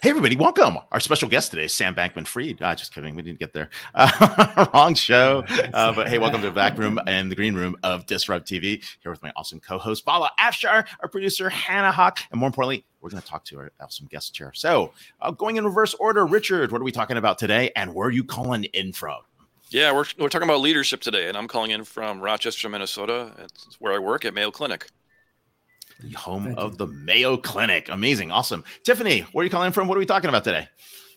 Hey, everybody, welcome. Our special guest today is Sam Bankman-Fried. Just kidding. We didn't get there. Wrong show. But hey, welcome to the back room and the green room of Disrupt TV. Here with my awesome co-host, Bala Afshar, our producer, Hannah Hawk, and more importantly, we're going to talk to our awesome guest here. So going in reverse order, Richard, what are we talking about today, and where are you calling in from? Yeah, we're talking about leadership today, and I'm calling in from Rochester, Minnesota. It's where I work at Mayo Clinic. The home of the Mayo Clinic. Amazing. Awesome. Tiffany, where are you calling in from? What are we talking about today?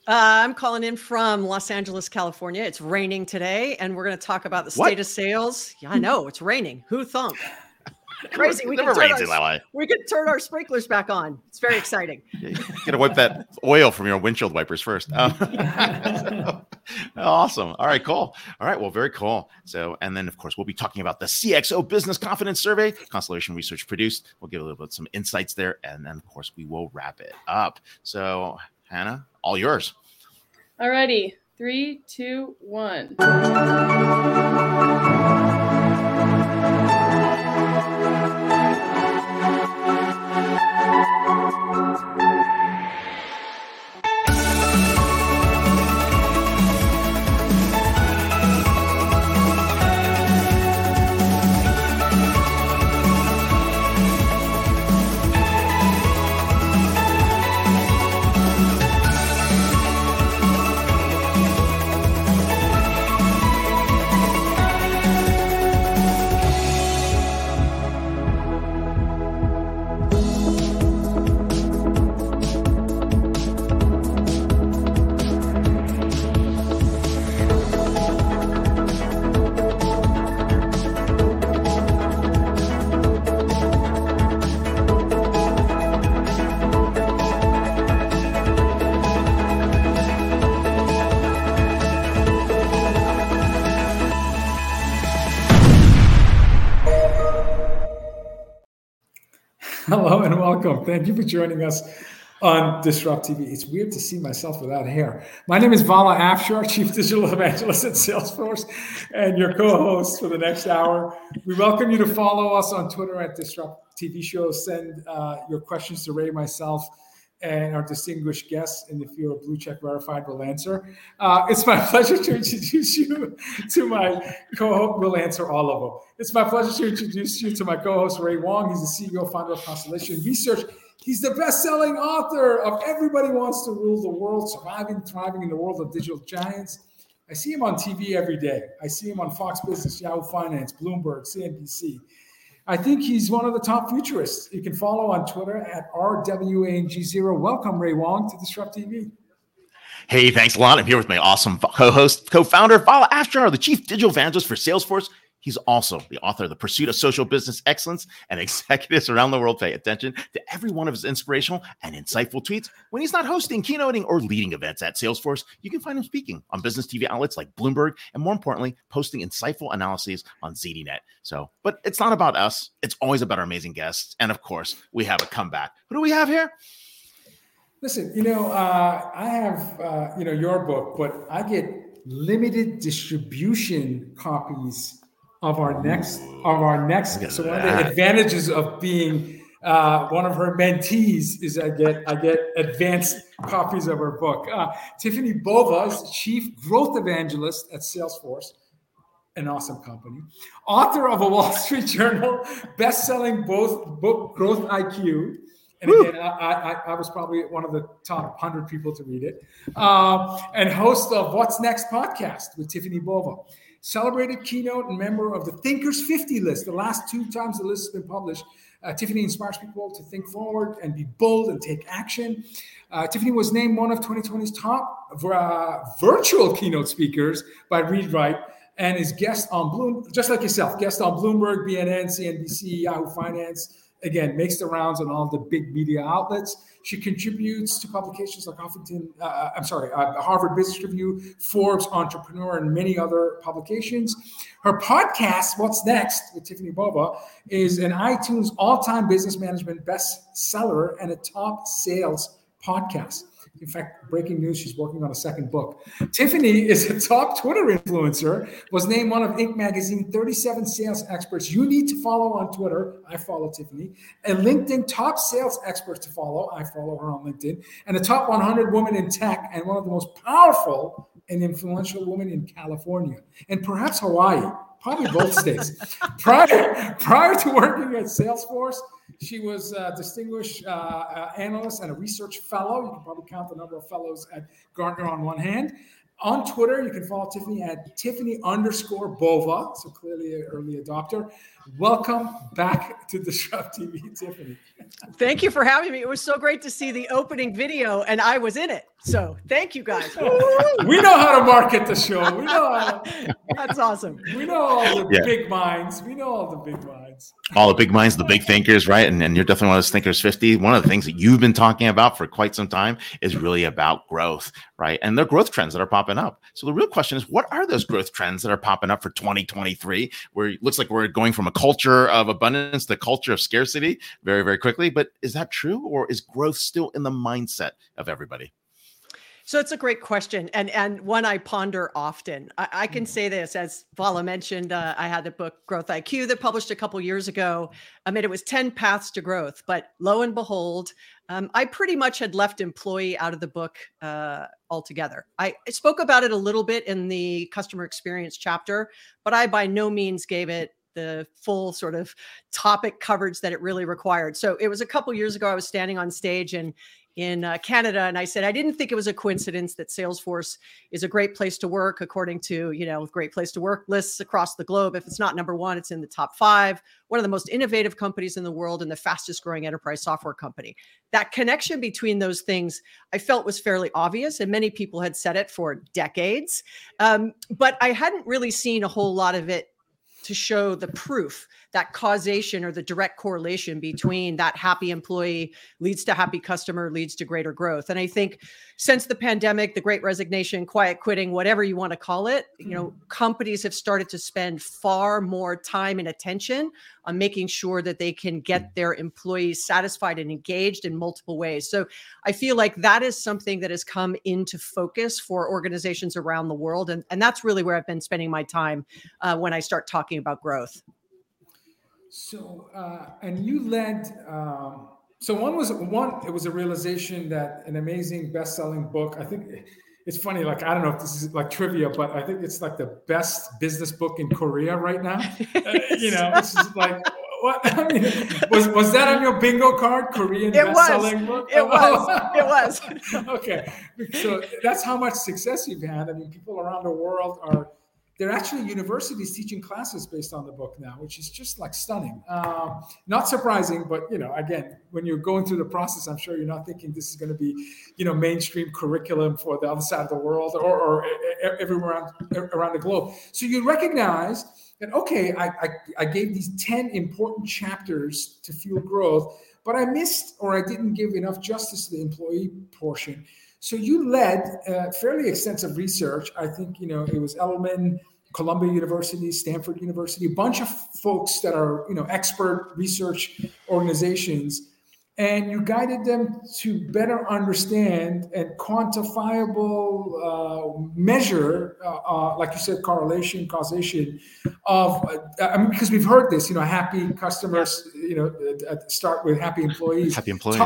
I'm calling in from Los Angeles, California. It's raining today, and we're going to talk about the state of sales. Yeah, I know. It's raining. Who thunk? Crazy. We never rains in LA. We could turn our sprinklers back on. It's very exciting. You got to wipe that oil from your windshield wipers first. Awesome. All right, cool. All right, well, very cool. So, and then, of course, we'll be talking about the CXO Business Confidence Survey, Constellation Research produced. We'll give a little bit some insights there. And then, of course, we will wrap it up. So, Hannah, all yours. All righty. 3, 2, 1. Hello and welcome. Thank you for joining us on Disrupt TV. It's weird to see myself without hair. My name is Bala Afshar, Chief Digital Evangelist at Salesforce, and your co-host for the next hour. We welcome you to follow us on Twitter at Disrupt TV Show. Send your questions to Ray, myself, and our distinguished guests. And if you're a blue check verified, we'll answer. It's my pleasure to introduce you to my co-host. We'll answer all of them. It's my pleasure to introduce you to my co-host, Ray Wong. He's the CEO, founder of Constellation Research. He's the best-selling author of Everybody Wants to Rule the World, Surviving, Thriving in the World of Digital Giants. I see him on TV every day. I see him on Fox Business, Yahoo Finance, Bloomberg, CNBC. I think he's one of the top futurists. You can follow on Twitter at RWANG0. Welcome, Ray Wong, to Disrupt TV. Hey, thanks a lot. I'm here with my awesome co-host, co-founder, Bala Afshar, the Chief Digital Evangelist for Salesforce. He's also the author of The Pursuit of Social Business Excellence, and executives around the world pay attention to every one of his inspirational and insightful tweets. When he's not hosting, keynoting, or leading events at Salesforce, you can find him speaking on business TV outlets like Bloomberg, and more importantly, posting insightful analyses on ZDNet. So, but it's not about us. It's always about our amazing guests. And of course, we have a comeback. Who do we have here? Listen, I have, your book, but I get limited distribution copies of our next. So one of the advantages of being one of her mentees is I get advanced copies of her book. Tiffany Bova is Chief Growth Evangelist at Salesforce, an awesome company. Author of a Wall Street Journal best-selling book, Growth IQ. And again, I was probably one of the top 100 people to read it. And host of What's Next podcast with Tiffany Bova. Celebrated keynote and member of the Thinkers 50 list. The last 2 times the list has been published, Tiffany inspires people to think forward and be bold and take action. Tiffany was named one of 2020's top virtual keynote speakers by Read Right, and is guest on Bloomberg, just like yourself, guest on Bloomberg, BNN, CNBC, Yahoo Finance. Again, makes the rounds on all the big media outlets. She contributes to publications like Harvard Business Review, Forbes, Entrepreneur, and many other publications. Her podcast, What's Next, with Tiffany Bova, is an iTunes all-time business management bestseller and a top sales podcasts. In fact, breaking news, she's working on a second book. Tiffany is a top Twitter influencer, was named one of Inc. Magazine's 37 sales experts you need to follow on Twitter. I follow Tiffany. And LinkedIn top sales experts to follow. I follow her on LinkedIn. And a top 100 woman in tech and one of the most powerful and influential women in California. And perhaps Hawaii, probably both states. Prior to working at Salesforce, she was a distinguished analyst and a research fellow. You can probably count the number of fellows at Gartner on one hand. On Twitter, you can follow Tiffany at Tiffany_Bova, so clearly an early adopter. Welcome back to Disrupt TV, Tiffany. Thank you for having me. It was so great to see the opening video, and I was in it. So thank you guys. We know how to market the show. We know how to, that's awesome. We know all the big minds. We know all the big minds. All the big minds, the big thinkers, right? And you're definitely one of those Thinkers 50. One of the things that you've been talking about for quite some time is really about growth, right? And there are growth trends that are popping up. So the real question is, what are those growth trends that are popping up for 2023, where it looks like we're going from a culture of abundance to a culture of scarcity very, very quickly? But is that true, or is growth still in the mindset of everybody? So it's a great question, and one I ponder often. I can say this, as Bala mentioned, I had the book Growth IQ that published a couple years ago. I mean, it was 10 paths to growth, but lo and behold, I pretty much had left employee out of the book altogether. I spoke about it a little bit in the customer experience chapter, but I by no means gave it the full sort of topic coverage that it really required. So it was a couple years ago, I was standing on stage and in Canada. And I said, I didn't think it was a coincidence that Salesforce is a great place to work, according to, you know, great place to work lists across the globe. If it's not number one, it's in the top 5, one of the most innovative companies in the world and the fastest growing enterprise software company. That connection between those things I felt was fairly obvious, and many people had said it for decades. But I hadn't really seen a whole lot of it to show the proof, that causation or the direct correlation between that happy employee leads to happy customer, leads to greater growth. And I think since the pandemic, the great resignation, quiet quitting, whatever you want to call it, you know, companies have started to spend far more time and attention on making sure that they can get their employees satisfied and engaged in multiple ways. So I feel like that is something that has come into focus for organizations around the world. And that's really where I've been spending my time when I start talking about growth. So, and you led, so one, it was a realization that an amazing best-selling book, I think it's funny, like, I don't know if this is like trivia, but I think it's like the best business book in Korea right now. You know, it's just like, what? I mean, was that on your bingo card, Korean best-selling book? It was. Okay. So that's how much success you've had. I mean, people around the world there are actually universities teaching classes based on the book now, which is just like stunning. Not surprising, but, you know, again, when you're going through the process, I'm sure you're not thinking this is going to be, you know, mainstream curriculum for the other side of the world or everywhere around the globe. So you recognize that, okay, I gave these 10 important chapters to fuel growth, but I missed or I didn't give enough justice to the employee portion. So you led fairly extensive research. I think, you know, it was Elman, Columbia University, Stanford University, a bunch of folks that are, you know, expert research organizations, and you guided them to better understand and quantifiable measure, like you said, correlation, causation of, I mean, because we've heard this, you know, happy customers, you know, start with happy employees. Happy employees,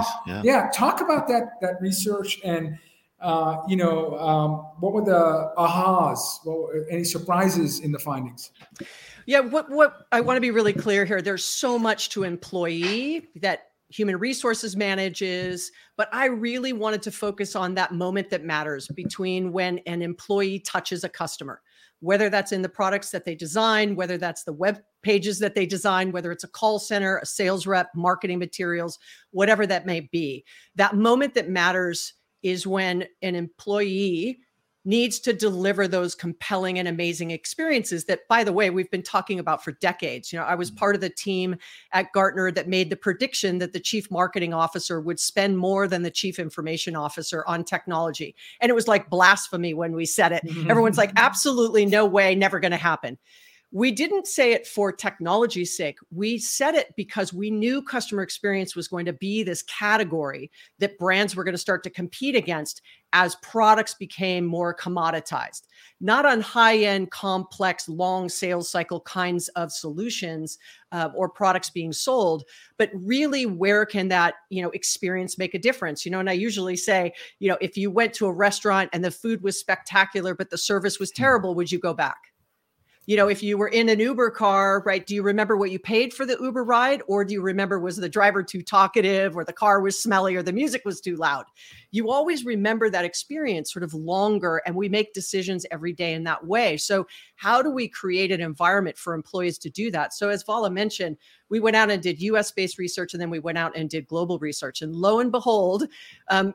talk about that research and, you know, what were the ahas? Any surprises in the findings? Yeah, what I want to be really clear here. There's so much to employee that human resources manages, but I really wanted to focus on that moment that matters between when an employee touches a customer, whether that's in the products that they design, whether that's the web pages that they design, whether it's a call center, a sales rep, marketing materials, whatever that may be. That moment that matters is when an employee needs to deliver those compelling and amazing experiences that, by the way, we've been talking about for decades. You know, I was part of the team at Gartner that made the prediction that the chief marketing officer would spend more than the chief information officer on technology. And it was like blasphemy when we said it. Everyone's like, absolutely no way, never going to happen. We didn't say it for technology's sake. We said it because we knew customer experience was going to be this category that brands were going to start to compete against as products became more commoditized, not on high-end, complex, long sales cycle kinds of solutions or products being sold, but really where can that experience make a difference? And I usually say, if you went to a restaurant and the food was spectacular, but the service was terrible, would you go back? If you were in an Uber car, right, do you remember what you paid for the Uber ride? Or do you remember, was the driver too talkative, or the car was smelly, or the music was too loud? You always remember that experience sort of longer, and we make decisions every day in that way. So how do we create an environment for employees to do that? So as Vala mentioned, we went out and did US-based research, and then we went out and did global research. And lo and behold,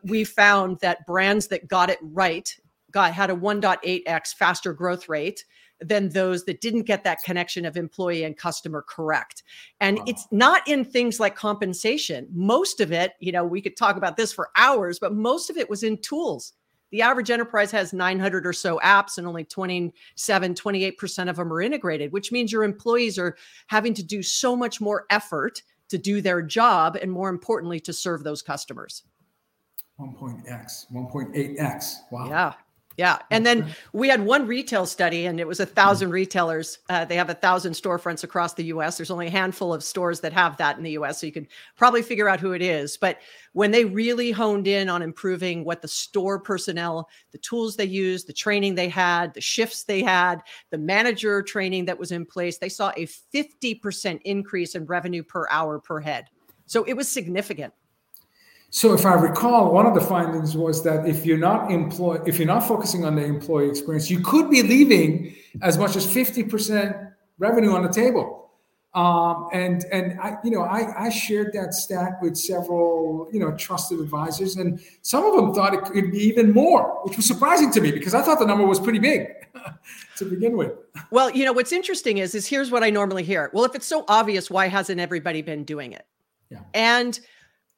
we found that brands that got it right had a 1.8x faster growth rate than those that didn't get that connection of employee and customer correct. And It's not in things like compensation. Most of it, we could talk about this for hours, but most of it was in tools. The average enterprise has 900 or so apps, and only 28% of them are integrated, which means your employees are having to do so much more effort to do their job, and more importantly, to serve those customers. 1.8x. Wow. Yeah. And then we had one retail study, and it was 1,000 retailers. They have 1,000 storefronts across the U.S. There's only a handful of stores that have that in the U.S., so you can probably figure out who it is. But when they really honed in on improving what the store personnel, the tools they used, the training they had, the shifts they had, the manager training that was in place, they saw a 50% increase in revenue per hour per head. So it was significant. So if I recall, one of the findings was that if you're not focusing on the employee experience, you could be leaving as much as 50% revenue on the table. I shared that stat with several, trusted advisors, and some of them thought it could be even more, which was surprising to me because I thought the number was pretty big to begin with. Well, what's interesting is here's what I normally hear. Well, if it's so obvious, why hasn't everybody been doing it? Yeah. And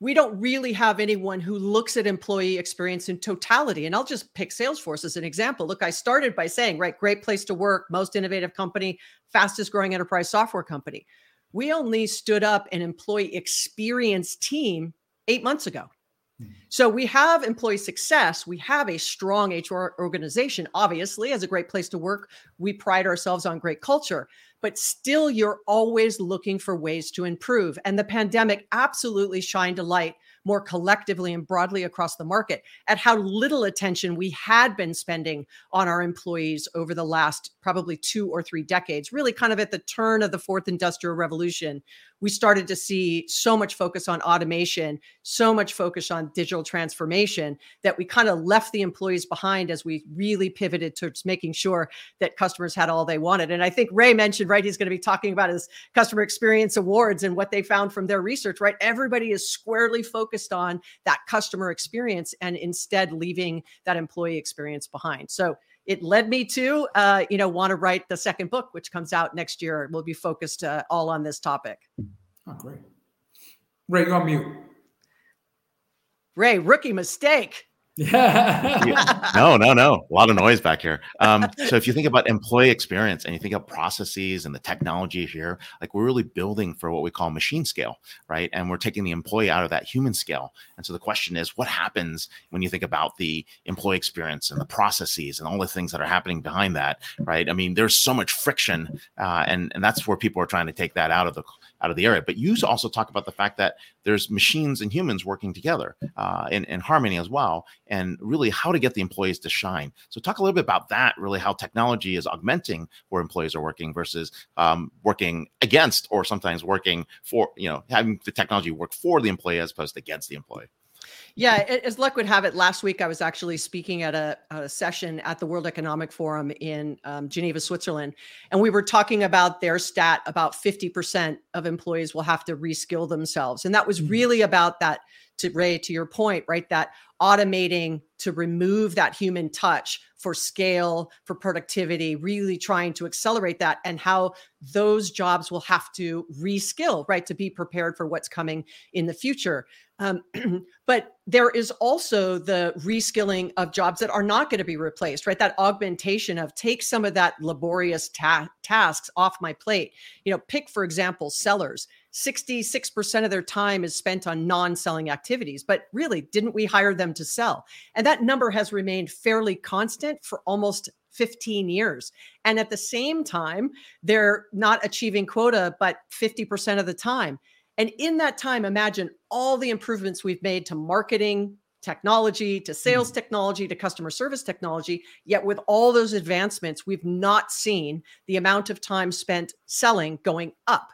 we don't really have anyone who looks at employee experience in totality. And I'll just pick Salesforce as an example. Look, I started by saying, right, great place to work, most innovative company, fastest growing enterprise software company. We only stood up an employee experience team 8 months ago. So we have employee success. We have a strong HR organization, obviously, as a great place to work. We pride ourselves on great culture, but still you're always looking for ways to improve. And the pandemic absolutely shined a light more collectively and broadly across the market at how little attention we had been spending on our employees over the last probably 2 or 3 decades. Really kind of at the turn of the fourth industrial revolution, we started to see so much focus on automation, so much focus on digital transformation that we kind of left the employees behind as we really pivoted towards making sure that customers had all they wanted. And I think Ray mentioned, right, he's going to be talking about his customer experience awards and what they found from their research, right? Everybody is squarely focused on that customer experience and instead leaving that employee experience behind. So it led me to, want to write the second book, which comes out next year. We'll be focused all on this topic. Oh, great. Ray, you're on mute. Ray, rookie mistake. Yeah. No. A lot of noise back here. So if you think about employee experience and you think of processes and the technology here, like we're really building for what we call machine scale, right? And we're taking the employee out of that human scale. And so the question is, what happens when you think about the employee experience and the processes and all the things that are happening behind that, right? I mean, there's so much friction, and that's where people are trying to take that out of the area. But you also talk about the fact that there's machines and humans working together in harmony as well, and really how to get the employees to shine. So talk a little bit about that, really how technology is augmenting where employees are working versus working against, or sometimes working for, having the technology work for the employee as opposed to against the employee. Yeah, as luck would have it, last week I was actually speaking at a session at the World Economic Forum in Geneva, Switzerland, and we were talking about their stat about 50% of employees will have to reskill themselves. And that was really about that to Ray, to your point, right? That automating to remove that human touch for scale, for productivity, really trying to accelerate that, and how those jobs will have to reskill, right? To be prepared for what's coming in the future. But there is also the reskilling of jobs that are not going to be replaced, right? That augmentation of take some of that laborious tasks off my plate. You know, pick, for example, sellers. 66% of their time is spent on non-selling activities, but really, didn't we hire them to sell? And that number has remained fairly constant for almost 15 years. And at the same time, they're not achieving quota, but 50% of the time. And in that time, imagine all the improvements we've made to marketing technology, to sales technology, to customer service technology. Yet with all those advancements, we've not seen the amount of time spent selling going up.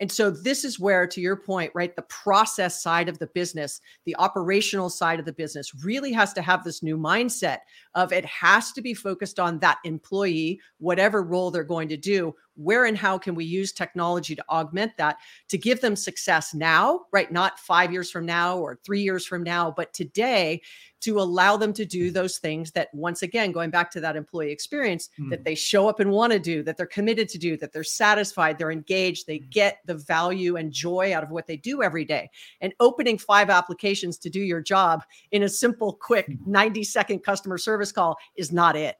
And so this is where, to your point, right, the process side of the business, the operational side of the business really has to have this new mindset of it has to be focused on that employee, whatever role they're going to do, where and how can we use technology to augment that, to give them success now, right? Not 5 years from now or 3 years from now, but today, to allow them to do those things that, once again, going back to that employee experience, that they show up and want to do, that they're committed to do, that they're satisfied, they're engaged, they get the value and joy out of what they do every day. And opening 5 applications to do your job in a simple, quick 90-second customer service call is not it.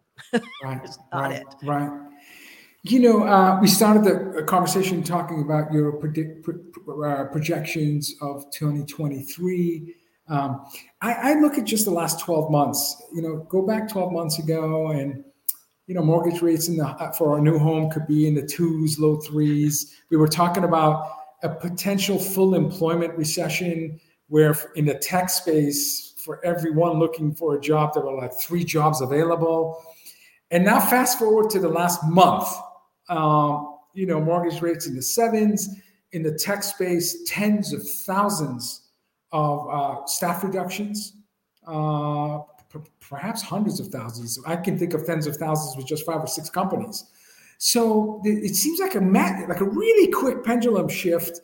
Right. You know, we started the conversation talking about your projections of 2023. I look at just the last 12 months, you know, go back 12 months ago and, you know, mortgage rates for our new home could be in the 2s, low 3s. We were talking about a potential full employment recession where in the tech space for everyone looking for a job, there were like 3 jobs available. And now fast forward to the last month, you know, mortgage rates in the 7s, in the tech space, tens of thousands of staff reductions, perhaps hundreds of thousands. I can think of tens of thousands with just 5 or 6 companies. So it seems like a really quick pendulum shift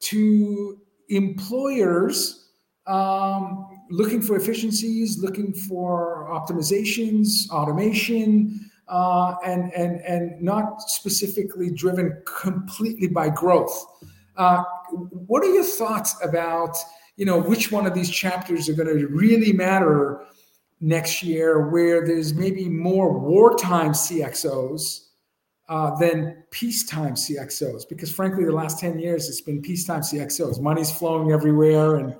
to employers looking for efficiencies, looking for optimizations, automation, and not specifically driven completely by growth. What are your thoughts about, you know, which one of these chapters are going to really matter next year, where there's maybe more wartime CXOs than peacetime CXOs? Because frankly, the last 10 years, it's been peacetime CXOs. Money's flowing everywhere and,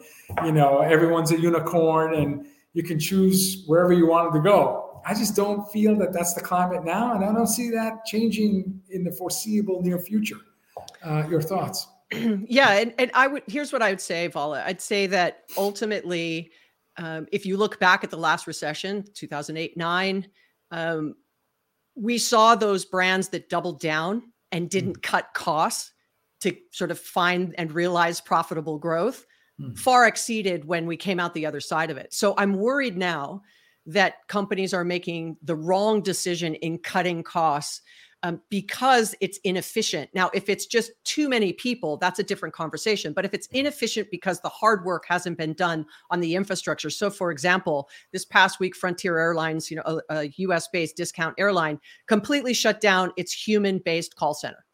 you know, everyone's a unicorn and you can choose wherever you wanted to go. I just don't feel that that's the climate now. And I don't see that changing in the foreseeable near future. Your thoughts? Yeah. And here's what I would say, Vala. I'd say that ultimately, if you look back at the last recession, 2008-9, we saw those brands that doubled down and didn't cut costs to sort of find and realize profitable growth far exceeded when we came out the other side of it. So I'm worried now that companies are making the wrong decision in cutting costs because it's inefficient. Now, if it's just too many people, that's a different conversation. But if it's inefficient because the hard work hasn't been done on the infrastructure. So for example, this past week, Frontier Airlines, you know, a US-based discount airline, completely shut down its human-based call center.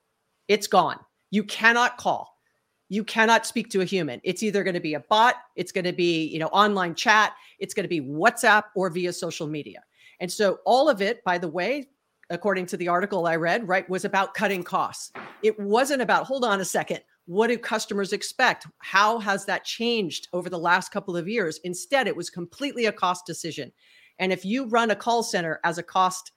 It's gone. You cannot call. You cannot speak to a human. It's either going to be a bot, it's going to be, you know, online chat, it's going to be WhatsApp or via social media. And so all of it, by the way, according to the article I read, right, was about cutting costs. It wasn't about, hold on a second, what do customers expect? How has that changed over the last couple of years? Instead, it was completely a cost decision. And if you run a call center as a cost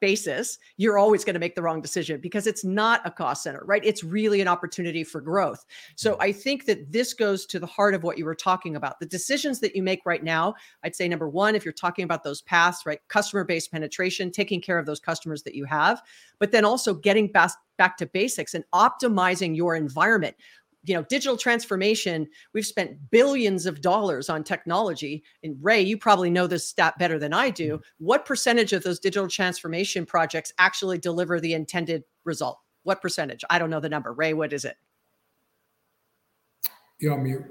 basis, you're always going to make the wrong decision because it's not a cost center, right? It's really an opportunity for growth. So I think that this goes to the heart of what you were talking about. The decisions that you make right now, I'd say number one, if you're talking about those paths, right? Customer-based penetration, taking care of those customers that you have, but then also getting back to basics and optimizing your environment. You know, digital transformation, we've spent billions of dollars on technology. And Ray, you probably know this stat better than I do. What percentage of those digital transformation projects actually deliver the intended result? What percentage? I don't know the number. Ray, what is it? You're on mute.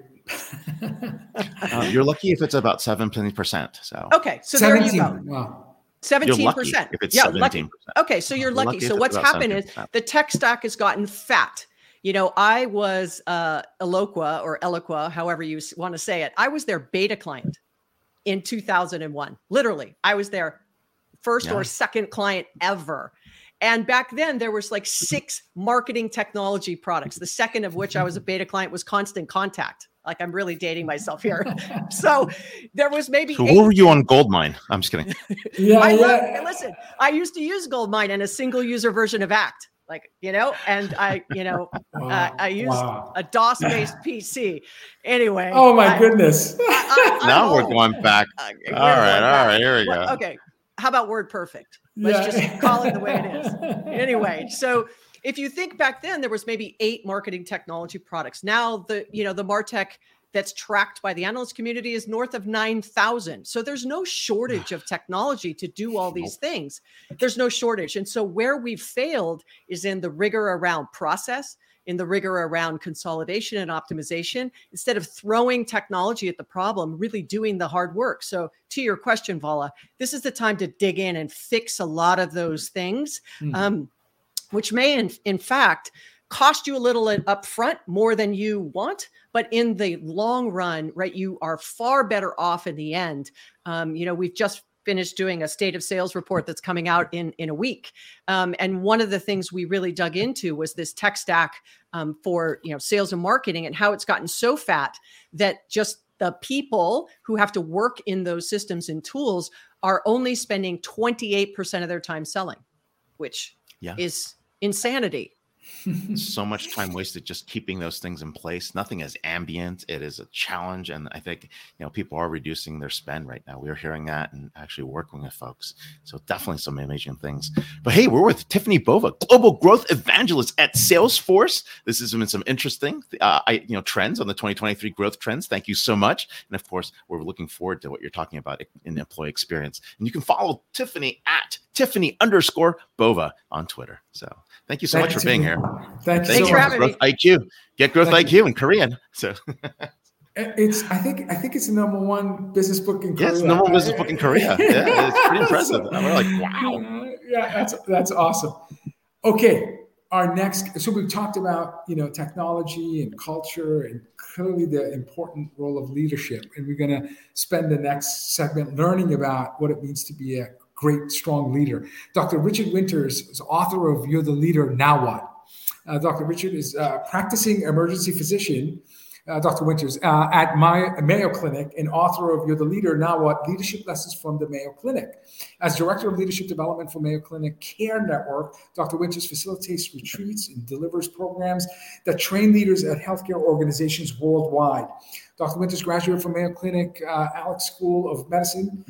You're lucky if it's about 17%. So okay, so 17. There you go. Wow. 17%. If it's 17%. Okay, so you're lucky. So what's happened is the tech stock has gotten fat. You know, I was Eloqua or Eloqua, however you want to say it. I was their beta client in 2001. Literally, I was their first or second client ever. And back then there was like 6 marketing technology products. The second of which I was a beta client was Constant Contact. Like I'm really dating myself here. So there was maybe. So what were you on Goldmine? I'm just kidding. Listen, I used to use Goldmine and a single user version of Act, like, you know, and I, you know, I used a DOS based PC anyway. Oh my goodness. Now we're going back. All right. Here we go. Okay. How about WordPerfect? Let's just call it the way it is. Anyway, so if you think back then, there was maybe 8 marketing technology products. Now the MarTech that's tracked by the analyst community is north of 9,000. So there's no shortage of technology to do all these things. There's no shortage. And so where we've failed is in the rigor around process, in the rigor around consolidation and optimization, instead of throwing technology at the problem, really doing the hard work. So to your question, Vala, this is the time to dig in and fix a lot of those things, which may in fact cost you a little upfront more than you want, but in the long run, right, you are far better off in the end. You know, we've just finished doing a state of sales report that's coming out in a week. And one of the things we really dug into was this tech stack for, you know, sales and marketing, and how it's gotten so fat that just the people who have to work in those systems and tools are only spending 28% of their time selling, which is insanity. So much time wasted just keeping those things in place. Nothing is ambient. It is a challenge. And I think, you know, people are reducing their spend right now. We're hearing that and actually working with folks. So definitely some amazing things. But hey, we're with Tiffany Bova, Global Growth Evangelist at Salesforce. This has been some interesting trends on the 2023 growth trends. Thank you so much. And of course, we're looking forward to what you're talking about in employee experience. And you can follow Tiffany at Tiffany_Bova on Twitter. So thank you so much for being here. Thanks so much. Growth IQ. Get Growth IQ in Korean. So I think it's the number one business book in Korea. Yes, number one business book in Korea. Yeah, it's pretty impressive. And we're like, wow. Yeah, that's awesome. Okay, our next. So we've talked about, you know, technology and culture, and clearly the important role of leadership. And we're going to spend the next segment learning about what it means to be a great, strong leader. Dr. Richard Winters is author of You're the Leader, Now What? Dr. Richard is a practicing emergency physician, Dr. Winters, at Mayo Clinic, and author of You're the Leader, Now What? Leadership Lessons from the Mayo Clinic. As Director of Leadership Development for Mayo Clinic Care Network, Dr. Winters facilitates retreats and delivers programs that train leaders at healthcare organizations worldwide. Dr. Winters graduated from Mayo Clinic Alex School of Medicine.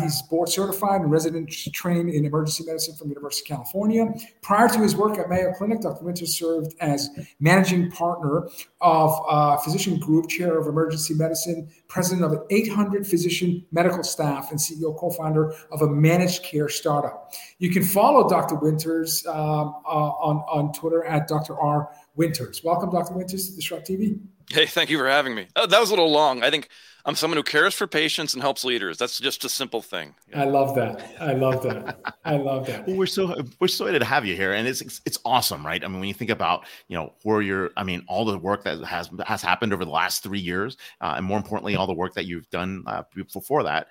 He's board certified and resident trained in emergency medicine from the University of California. Prior to his work at Mayo Clinic, Dr. Winters served as managing partner of physician group, chair of emergency medicine, president of 800 physician medical staff, and CEO co-founder of a managed care startup. You can follow Dr. Winters on Twitter at Dr. R. Winters. Welcome, Dr. Winters, to Disrupt TV. Hey, thank you for having me. That was a little long. I think I'm someone who cares for patients and helps leaders. That's just a simple thing. Yeah. I love that. Well, we're so excited to have you here, and it's awesome, right? I mean, when you think about, you know, all the work that has happened over the last 3 years, and more importantly, all the work that you've done before that,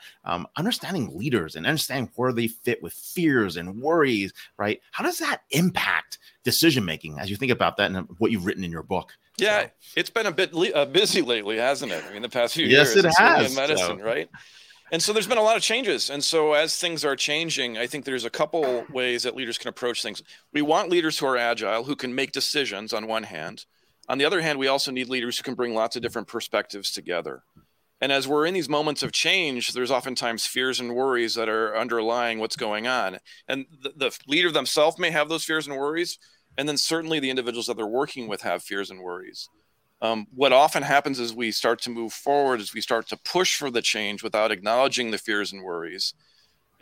understanding leaders and understanding where they fit with fears and worries, right? How does that impact decision making as you think about that and what you've written in your book? Yeah, it's been a bit busy lately, hasn't it? I mean, the past few years. Yes, it has. In medicine, right? And so there's been a lot of changes. And so as things are changing, I think there's a couple ways that leaders can approach things. We want leaders who are agile, who can make decisions on one hand. On the other hand, we also need leaders who can bring lots of different perspectives together. And as we're in these moments of change, there's oftentimes fears and worries that are underlying what's going on. And the leader themselves may have those fears and worries, and then certainly the individuals that they're working with have fears and worries. What often happens as we start to move forward is we start to push for the change without acknowledging the fears and worries.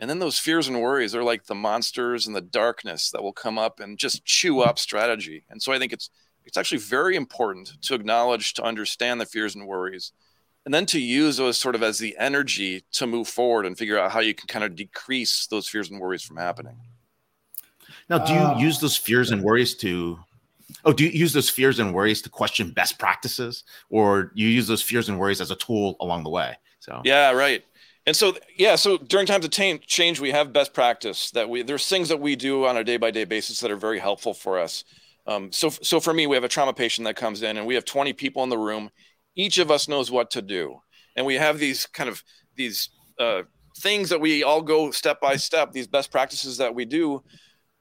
And then those fears and worries are like the monsters and the darkness that will come up and just chew up strategy. And so I think it's it's actually very important to acknowledge, to understand the fears and worries, and then to use those sort of as the energy to move forward and figure out how you can kind of decrease those fears and worries from happening. Now, do you use those fears and worries to question best practices, or you use those fears and worries as a tool along the way? So yeah, right. And so, yeah, so during times of change, we have best practice that there's things that we do on a day-by-day basis that are very helpful for us. So for me, we have a trauma patient that comes in and we have 20 people in the room. Each of us knows what to do. And we have these kind of these things that we all go step by step, these best practices that we do.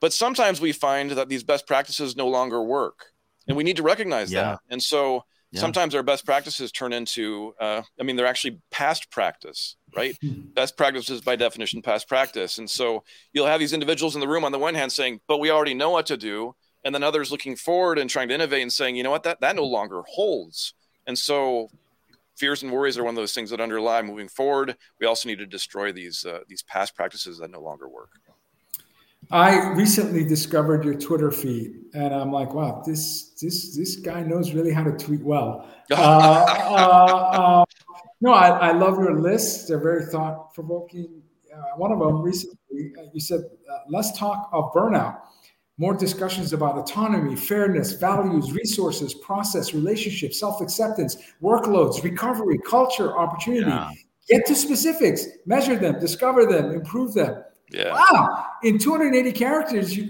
But sometimes we find that these best practices no longer work, and we need to recognize that. And so sometimes our best practices turn into, they're actually past practice, right? Best practice is by definition past practice. And so you'll have these individuals in the room on the one hand saying, but we already know what to do. And then others looking forward and trying to innovate and saying, you know what, that no longer holds. And so fears and worries are one of those things that underlie moving forward. We also need to destroy these past practices that no longer work. I recently discovered your Twitter feed, and I'm like, wow, this guy knows really how to tweet well. I love your lists. They're very thought-provoking. One of them recently, you said, let's talk of burnout. More discussions about autonomy, fairness, values, resources, process, relationships, self-acceptance, workloads, recovery, culture, opportunity. Yeah. Get to specifics, measure them, discover them, improve them. Yeah. Wow. In 280 characters, So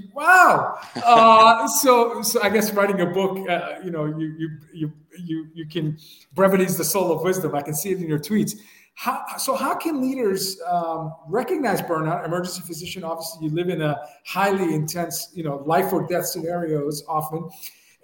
I guess writing a book, you can, brevity is the soul of wisdom. I can see it in your tweets. How can leaders recognize burnout? Emergency physician, obviously you live in a highly intense, life or death scenarios often.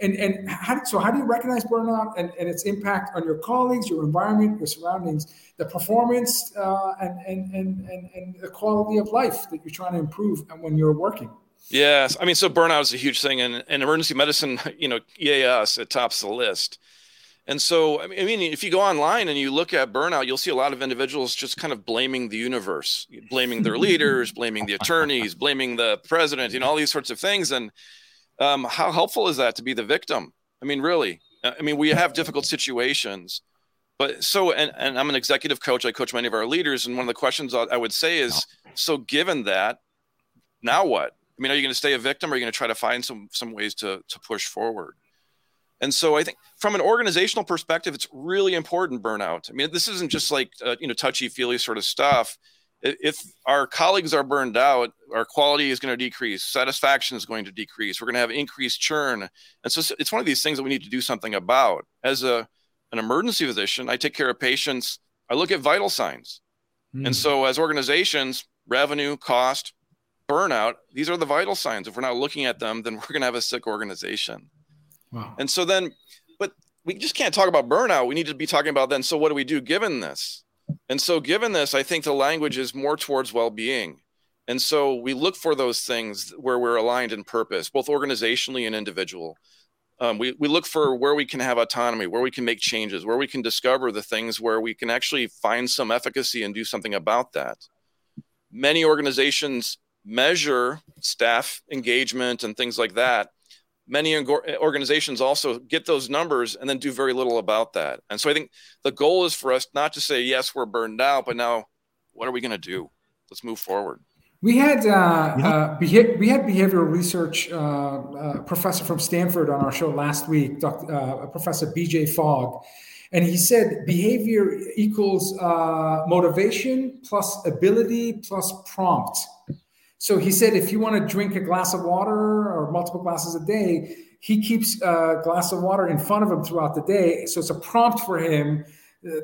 And how do you recognize burnout and its impact on your colleagues, your environment, your surroundings, the performance and the quality of life that you're trying to improve and when you're working? Yes. So burnout is a huge thing. And emergency medicine, EAS, it tops the list. And so, if you go online and you look at burnout, you'll see a lot of individuals just kind of blaming the universe, blaming their leaders, blaming the attorneys, blaming the president, all these sorts of things. And how helpful is that to be the victim? Really, we have difficult situations, but and I'm an executive coach. I coach many of our leaders. And one of the questions I would say is, so given that, now what? Are you going to stay a victim, or are you going to try to find some ways to push forward? And so I think from an organizational perspective, it's really important, burnout. This isn't just like, touchy-feely sort of stuff. If our colleagues are burned out, our quality is going to decrease. Satisfaction is going to decrease. We're going to have increased churn. And so it's one of these things that we need to do something about. As an emergency physician, I take care of patients. I look at vital signs. Mm-hmm. And so as organizations, revenue, cost, burnout, these are the vital signs. If we're not looking at them, then we're going to have a sick organization. Wow. And so then, but we just can't talk about burnout. We need to be talking about then, so what do we do given this? And so given this, I think the language is more towards well-being. And so we look for those things where we're aligned in purpose, both organizationally and individual. We look for where we can have autonomy, where we can make changes, where we can discover the things where we can actually find some efficacy and do something about that. Many organizations measure staff engagement and things like that. Many organizations also get those numbers and then do very little about that. And so I think the goal is for us not to say, yes, we're burned out, but now what are we going to do? Let's move forward. We had we had behavioral research professor from Stanford on our show last week, Professor B.J. Fogg. And he said behavior equals motivation plus ability plus prompt. So he said, if you want to drink a glass of water or multiple glasses a day, he keeps a glass of water in front of him throughout the day. So it's a prompt for him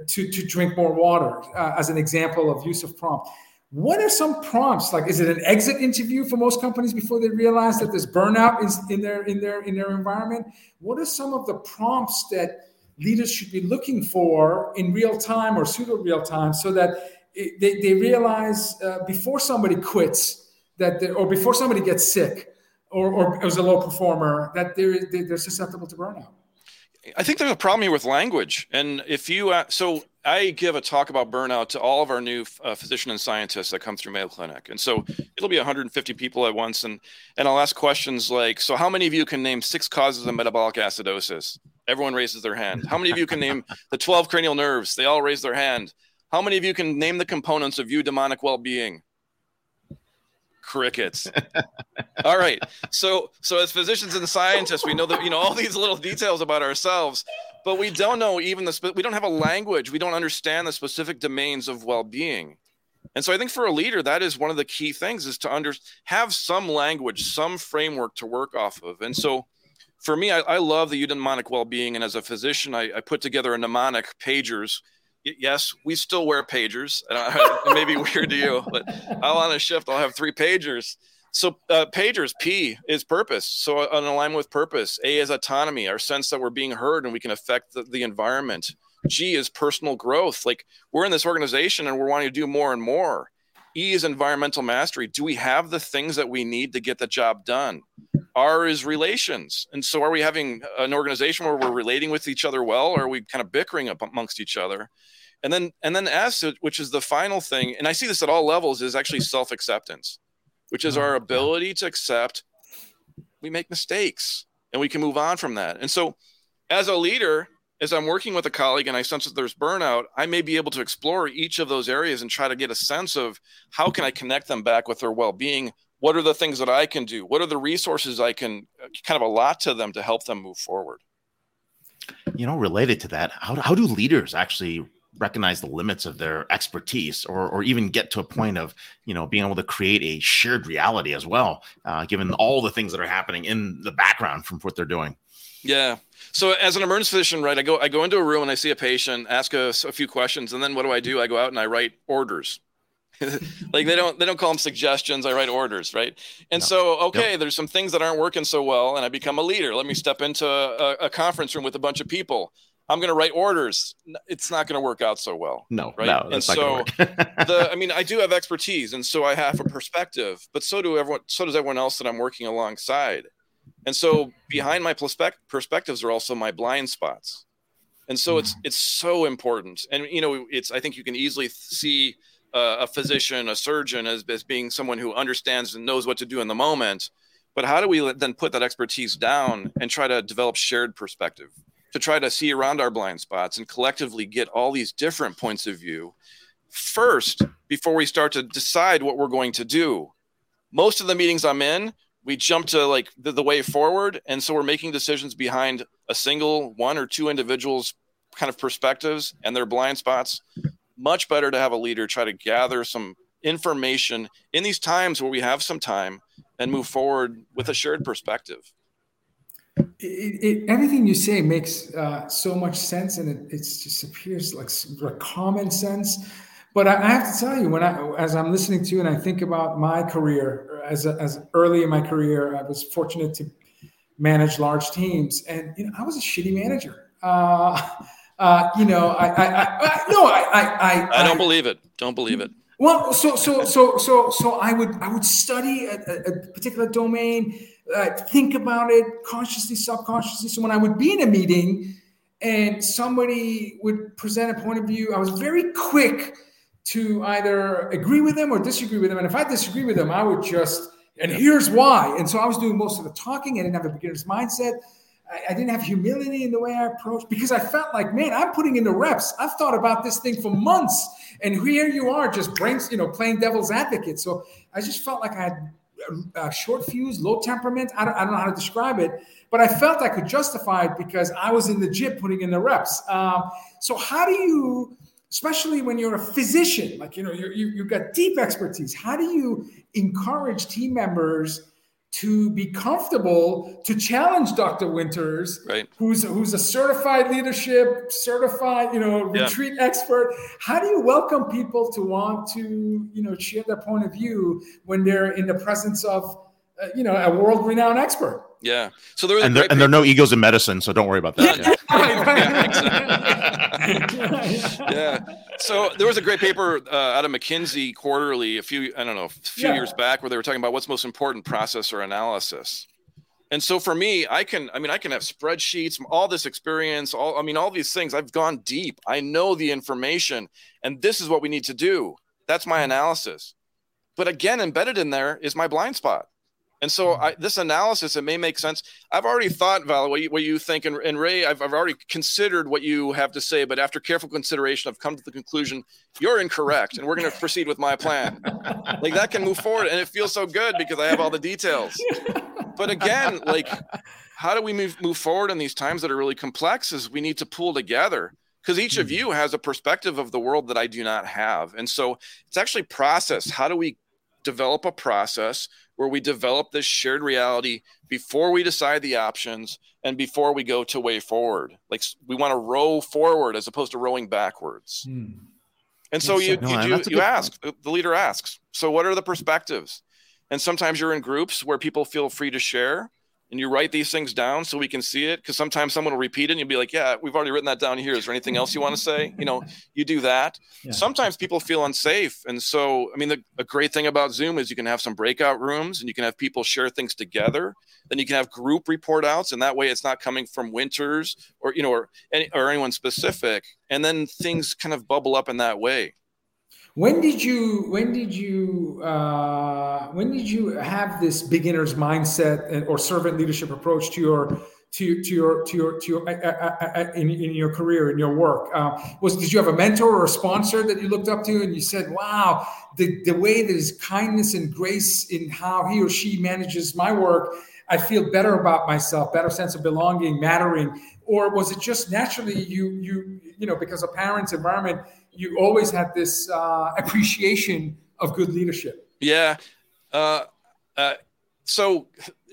to drink more water, as an example of use of prompt. What are some prompts? Like, is it an exit interview for most companies before they realize that there's burnout in their environment? What are some of the prompts that leaders should be looking for in real time or pseudo real time so that they realize before somebody quits, or before somebody gets sick or is a low performer, that they're susceptible to burnout? I think there's a problem here with language. And if you, so I give a talk about burnout to all of our new physician and scientists that come through Mayo Clinic. And so it'll be 150 people at once. And I'll ask questions like, so how many of you can name 6 causes of metabolic acidosis? Everyone raises their hand. How many of you can name the 12 cranial nerves? They all raise their hand. How many of you can name the components of eudaimonic well-being? Crickets. All right. So as physicians and scientists, we know that, all these little details about ourselves, but we don't know we don't have a language. We don't understand the specific domains of well-being. And so I think for a leader, that is one of the key things, is to have some language, some framework to work off of. And so for me, I love the eudaimonic well-being. And as a physician, I put together a mnemonic, pagers. Yes, we still wear pagers. It may be weird to you, but I'll on a shift, I'll have 3 pagers. So pagers, P is purpose. So in alignment with purpose. A is autonomy, our sense that we're being heard and we can affect the environment. G is personal growth. Like, we're in this organization and we're wanting to do more and more. E is environmental mastery. Do we have the things that we need to get the job done? R is relations. And so are we having an organization where we're relating with each other well, or are we kind of bickering up amongst each other? And then S, which is the final thing, and I see this at all levels, is actually self-acceptance, which is our ability to accept we make mistakes and we can move on from that. And so as a leader, as I'm working with a colleague and I sense that there's burnout, I may be able to explore each of those areas and try to get a sense of how can I connect them back with their well-being. What are the things that I can do? What are the resources I can kind of allot to them to help them move forward? Related to that, how do leaders actually recognize the limits of their expertise or even get to a point of, being able to create a shared reality as well, given all the things that are happening in the background from what they're doing? Yeah. So as an emergency physician, right, I go into a room and I see a patient, ask a few questions, and then what do? I go out and I write orders. Like they don't call them suggestions. I write orders, right? And there's some things that aren't working so well, and I become a leader. Let me step into a conference room with a bunch of people. I'm going to write orders. It's not going to work out so well. No, that's not going to work. I do have expertise, and so I have a perspective, but so does everyone else that I'm working alongside. And so behind my perspectives are also my blind spots. And so it's so important. And I think you can easily see a physician, a surgeon as being someone who understands and knows what to do in the moment. But how do we then put that expertise down and try to develop shared perspective, to try to see around our blind spots and collectively get all these different points of view first before we start to decide what we're going to do? Most of the meetings I'm in, we jump to like the way forward. And so we're making decisions behind a single one or two individuals' kind of perspectives and their blind spots. Much better to have a leader try to gather some information in these times where we have some time and move forward with a shared perspective. Everything you say makes so much sense, and it just appears like common sense. But I have to tell you, as I'm listening to you and I think about my career, as early in my career, I was fortunate to manage large teams, and I was a shitty manager. I don't believe it. Don't believe it. Well, so I would study a particular domain, think about it consciously, subconsciously. So when I would be in a meeting and somebody would present a point of view, I was very quick to either agree with them or disagree with them. And if I disagree with them, I would here's why. And so I was doing most of the talking. I didn't have a beginner's mindset. I didn't have humility in the way I approached, because I felt like, man, I'm putting in the reps. I've thought about this thing for months, and here you are just playing devil's advocate. So I just felt like I had a short fuse, low temperament. I don't know how to describe it, but I felt I could justify it because I was in the gym putting in the reps. So how do you, especially when you're a physician, you've got deep expertise, how do you encourage team members to be comfortable to challenge Dr. Winters, right, who's a certified leadership, retreat expert? How do you welcome people to want to, share their point of view when they're in the presence of, a world-renowned expert? Yeah. So there are no egos in medicine, so don't worry about that. So there was a great paper out of McKinsey Quarterly a few years back where they were talking about what's most important, process or analysis. And so for me, I can have spreadsheets, all this experience, all these things. I've gone deep. I know the information, and this is what we need to do. That's my analysis. But again, embedded in there is my blind spot. And so this analysis, it may make sense. I've already thought, Vala, what you think. And Ray, I've already considered what you have to say. But after careful consideration, I've come to the conclusion you're incorrect. And we're going to proceed with my plan. Like, that can move forward. And it feels so good because I have all the details. But again, like, how do we move forward in these times that are really complex is we need to pull together. Because each of you has a perspective of the world that I do not have. And so it's actually process. How do we develop a process where we develop this shared reality before we decide the options and before we go to way forward? Like, we want to row forward as opposed to rowing backwards. And so the leader asks, so what are the perspectives? And sometimes you're in groups where people feel free to share, and you write these things down so we can see it. Because sometimes someone will repeat it and you'll be like, yeah, we've already written that down here. Is there anything else you want to say? You do that. Yeah. Sometimes people feel unsafe. And so, a great thing about Zoom is you can have some breakout rooms and you can have people share things together. Then you can have group report outs. And that way it's not coming from Winters or anyone specific. And then things kind of bubble up in that way. When did you have this beginner's mindset or servant leadership approach to your your career, in your work? Did you have a mentor or a sponsor that you looked up to and you said, wow, the way there's kindness and grace in how he or she manages my work, I feel better about myself, better sense of belonging, mattering? Or was it just naturally you because of parents' environment, you always had this appreciation of good leadership? Yeah. So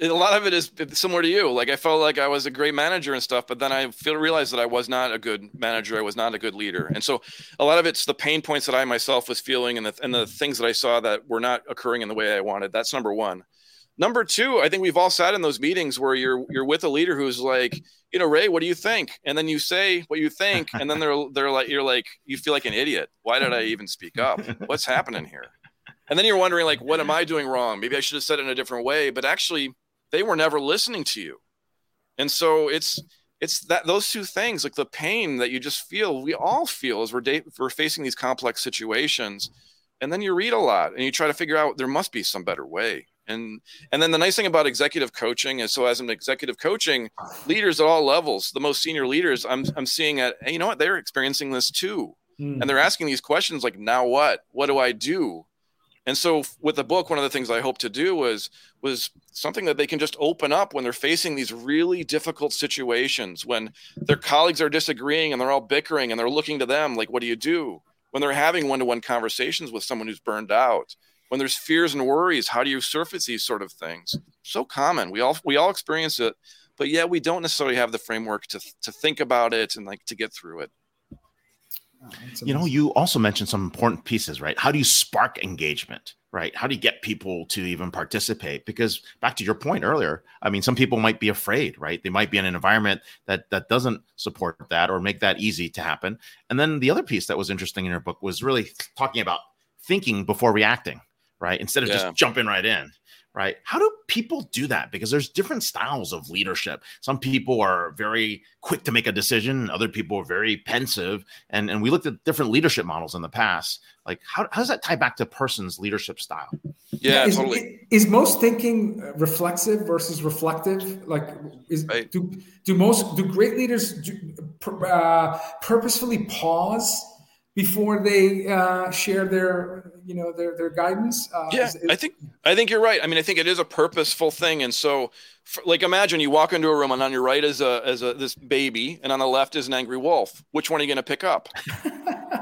a lot of it is similar to you. Like, I felt like I was a great manager and stuff, but then I realized that I was not a good manager. I was not a good leader. And so a lot of it's the pain points that I myself was feeling and the things that I saw that were not occurring in the way I wanted. That's number one. Number two, I think we've all sat in those meetings where you're with a leader who's like, Ray, what do you think? And then you say what you think, and then they're like, you're like, you feel like an idiot. Why did I even speak up? What's happening here? And then you're wondering, like, what am I doing wrong? Maybe I should have said it in a different way. But actually, they were never listening to you. And so it's that those two things, like the pain that you just feel, we all feel as we're facing these complex situations. And then you read a lot and you try to figure out there must be some better way. And then the nice thing about executive coaching is, so as an executive coaching, leaders at all levels, the most senior leaders, I'm seeing that, hey, you know what, they're experiencing this too. And they're asking these questions like, now what? What do I do? And so with the book, one of the things I hope to do was something that they can just open up when they're facing these really difficult situations, when their colleagues are disagreeing and they're all bickering and they're looking to them like, what do you do? When they're having one-to-one conversations with someone who's burned out. When there's fears and worries, how do you surface these sort of things? So common. We all experience it, but yet we don't necessarily have the framework to think about it and like to get through it. Oh, you also mentioned some important pieces, right? How do you spark engagement, right? How do you get people to even participate? Because back to your point earlier, some people might be afraid, right? They might be in an environment that doesn't support that or make that easy to happen. And then the other piece that was interesting in your book was really talking about thinking before reacting. Right. Instead of just jumping right in. Right. How do people do that? Because there's different styles of leadership. Some people are very quick to make a decision. Other people are very pensive. And we looked at different leadership models in the past. Like, how does that tie back to a person's leadership style? Yeah, totally. Is most thinking reflexive versus reflective? Like, right. do great leaders purposefully pause before they share their guidance? I think you're right. I think it is a purposeful thing. And so, imagine you walk into a room and on your right is this baby and on the left is an angry wolf. Which one are you going to pick up?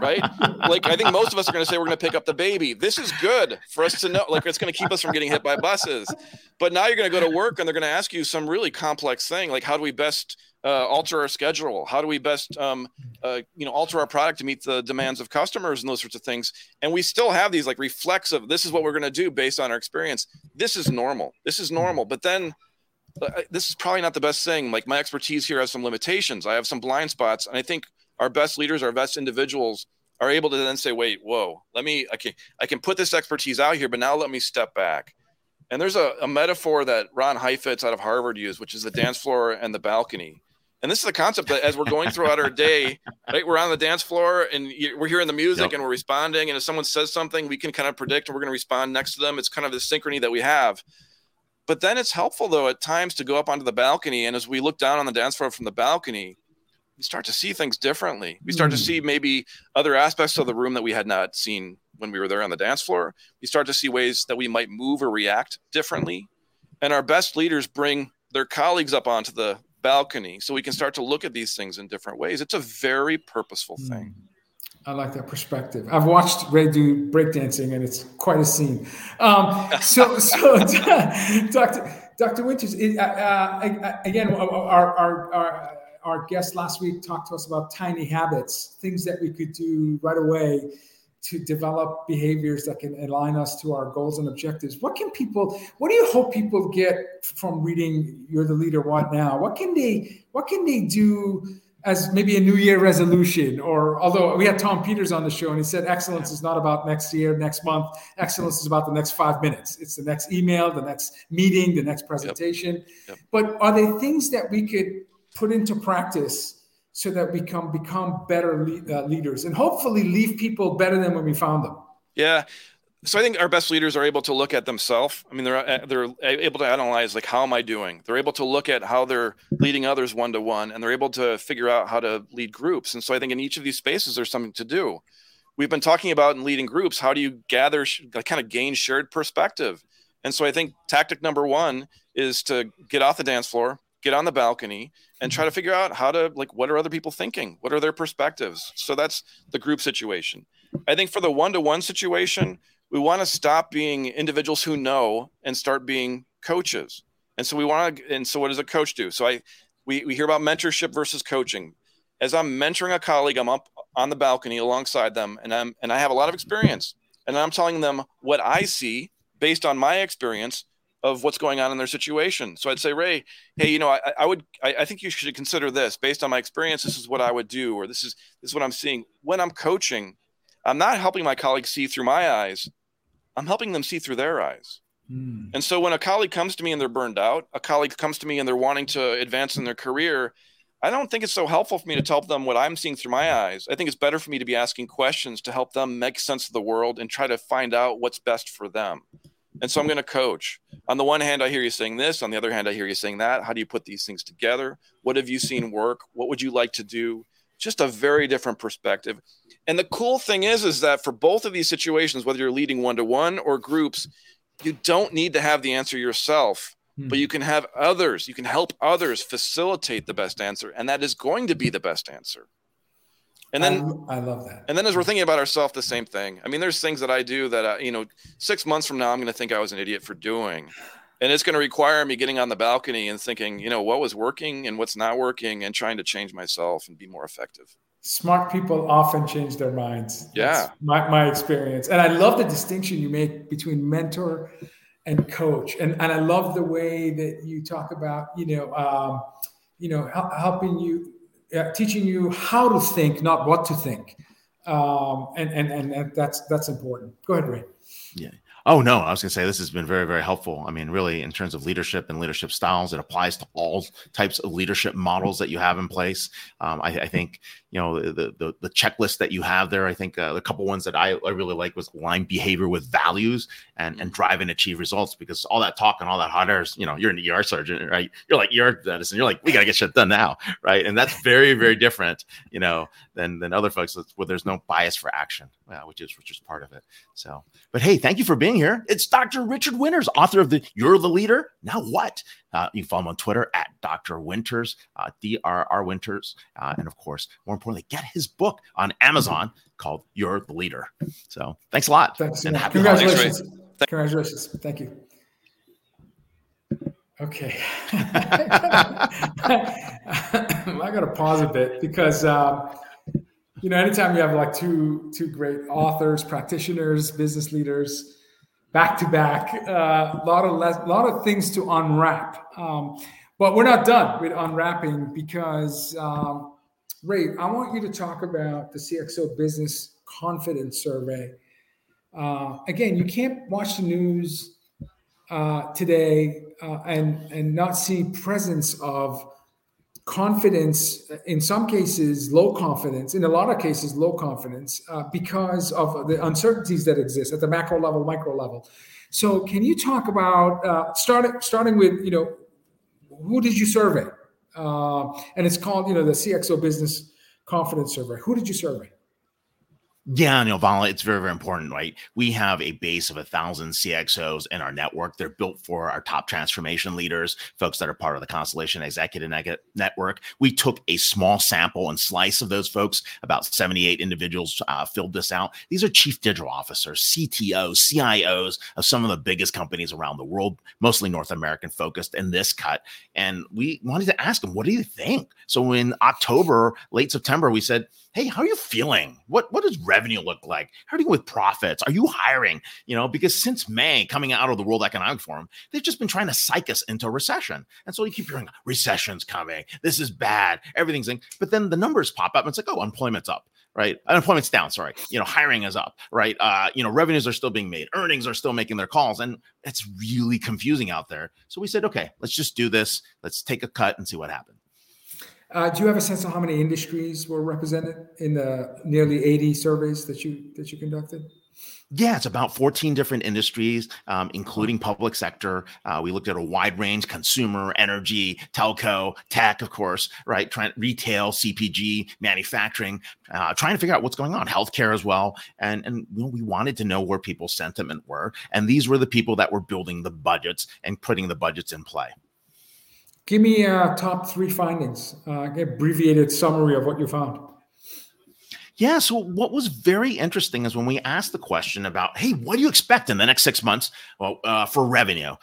Right? I think most of us are going to say we're going to pick up the baby. This is good for us to know. It's going to keep us from getting hit by buses. But now you're going to go to work and they're going to ask you some really complex thing. Like, how do we best alter our schedule? How do we best, alter our product to meet the demands of customers and those sorts of things? And we still have these reflexive, this is what we're going to do based on our experience. This is normal. But then this is probably not the best thing. Like, my expertise here has some limitations. I have some blind spots. And I think our best leaders, our best individuals are able to then say, wait, whoa, I can put this expertise out here, but now let me step back. And there's a metaphor that Ron Heifetz out of Harvard used, which is the dance floor and the balcony. And this is the concept that as we're going throughout our day, right, we're on the dance floor and we're hearing the music and we're responding. And if someone says something, we can kind of predict and we're going to respond next to them. It's kind of the synchrony that we have. But then it's helpful, though, at times to go up onto the balcony. And as we look down on the dance floor from the balcony, we start to see things differently. We start to see maybe other aspects of the room that we had not seen when we were there on the dance floor. We start to see ways that we might move or react differently. And our best leaders bring their colleagues up onto the balcony so we can start to look at these things in different ways. It's a very purposeful thing. I like that perspective. I've watched Ray do breakdancing and it's quite a scene. Dr. Winters, again, our guest last week talked to us about tiny habits, things that we could do right away to develop behaviors that can align us to our goals and objectives. What do you hope people get from reading You're the Leader, What Now? What can they do as maybe a New Year resolution? Or although we had Tom Peters on the show and he said, excellence is not about next year, next month. Excellence is about the next 5 minutes. It's the next email, the next meeting, the next presentation. Yep. But are there things that we could put into practice so that we can become better leaders and hopefully leave people better than when we found them? Yeah. So I think our best leaders are able to look at themselves. I mean, they're able to analyze, like, how am I doing? They're able to look at how they're leading others one-to-one, and they're able to figure out how to lead groups. And so I think in each of these spaces, there's something to do. We've been talking about in leading groups, how do you gather, kind of gain shared perspective? And so I think tactic number one is to get off the dance floor, get on the balcony, and try to figure out how to, like, what are other people thinking? What are their perspectives? So that's the group situation. I think for the one-to-one situation, we want to stop being individuals who know and start being coaches. And so what does a coach do? So we hear about mentorship versus coaching. As I'm mentoring a colleague, I'm up on the balcony alongside them, and I have a lot of experience, and I'm telling them what I see based on my experience of what's going on in their situation. So I'd say, Ray, hey, I think you should consider this based on my experience. This is what I would do, or this is what I'm seeing. When I'm coaching, I'm not helping my colleagues see through my eyes. I'm helping them see through their eyes. Mm. And so when a colleague comes to me and they're burned out, a colleague comes to me and they're wanting to advance in their career, I don't think it's so helpful for me to tell them what I'm seeing through my eyes. I think it's better for me to be asking questions to help them make sense of the world and try to find out what's best for them. And so I'm going to coach. On the one hand, I hear you saying this. On the other hand, I hear you saying that. How do you put these things together? What have you seen work? What would you like to do? Just a very different perspective. And the cool thing is that for both of these situations, whether you're leading one-to-one or groups, you don't need to have the answer yourself, but you can have others. You can help others facilitate the best answer, and that is going to be the best answer. And then I love that. And then as we're thinking about ourselves, the same thing. I mean, there's things that I do that, 6 months from now, I'm going to think I was an idiot for doing. And it's going to require me getting on the balcony and thinking, what was working and what's not working and trying to change myself and be more effective. Smart people often change their minds. Yeah. That's my experience. And I love the distinction you make between mentor and coach. And I love the way that you talk about, helping you, teaching you how to think, not what to think. And that's important. Go ahead, Ray. Yeah. Oh, no, I was going to say this has been very, very helpful. I mean, really, in terms of leadership and leadership styles, it applies to all types of leadership models that you have in place. I think, the checklist that you have there, I think the couple ones that I really like was align behavior with values and drive and achieve results, because all that talk and all that hot air is, you're an ER surgeon, right? You're like ER medicine. You're like, we got to get shit done now, right? And that's very, very different, than other folks where there's no bias for action, which is part of it. So, but hey, thank you for being here. It's Dr. Richard Winters, author of You're the Leader, Now What? You can follow him on Twitter at Dr. Winters, DRR Winters. And of course, more importantly, get his book on Amazon called You're the Leader. So thanks a lot. Thanks. And happy congratulations. Congratulations. Thank you. Okay. I got to pause a bit because, anytime you have like two great authors, practitioners, business leaders, back to back, a lot of things to unwrap. But we're not done with unwrapping because, Ray, I want you to talk about the CXO Business Confidence Survey. Again, you can't watch the news. today and not see presence of confidence, in some cases, low confidence, in a lot of cases, low confidence, because of the uncertainties that exist at the macro level, micro level. So can you talk about, starting with, you know, who did you survey? And it's called, you know, the CXO Business Confidence Survey. Who did you survey? Yeah, no, Bala, it's very, very important, right? We have a base of 1,000 CXOs in our network. They're built for our top transformation leaders, folks that are part of the Constellation Executive Network. We took a small sample and slice of those folks. About 78 individuals filled this out. These are chief digital officers, CTOs, CIOs of some of the biggest companies around the world, mostly North American focused in this cut. And we wanted to ask them, what do you think? So in October, late September, we said, hey, how are you feeling? What does revenue look like? How are you with profits? Are you hiring? You know, because since May, coming out of the World Economic Forum, they've just been trying to psych us into a recession. And so you keep hearing recession's coming. This is bad. Everything's in. But then the numbers pop up and it's like, oh, unemployment's up. Right. Unemployment's down. Sorry. You know, hiring is up. Right. You know, revenues are still being made. Earnings are still making their calls. And it's really confusing out there. So we said, OK, let's just do this. Let's take a cut and see what happens. Do you have a sense of how many industries were represented in the nearly 80 surveys that you conducted? Yeah, it's about 14 different industries, including public sector. We looked at a wide range: consumer, energy, telco, tech, of course, right? Retail, CPG, manufacturing, trying to figure out what's going on, healthcare as well. And you know, we wanted to know where people's sentiment were. And these were the people that were building the budgets and putting the budgets in play. Give me top three findings, abbreviated summary of what you found. Yeah, so what was very interesting is when we asked the question about, hey, what do you expect in the next 6 months for revenue?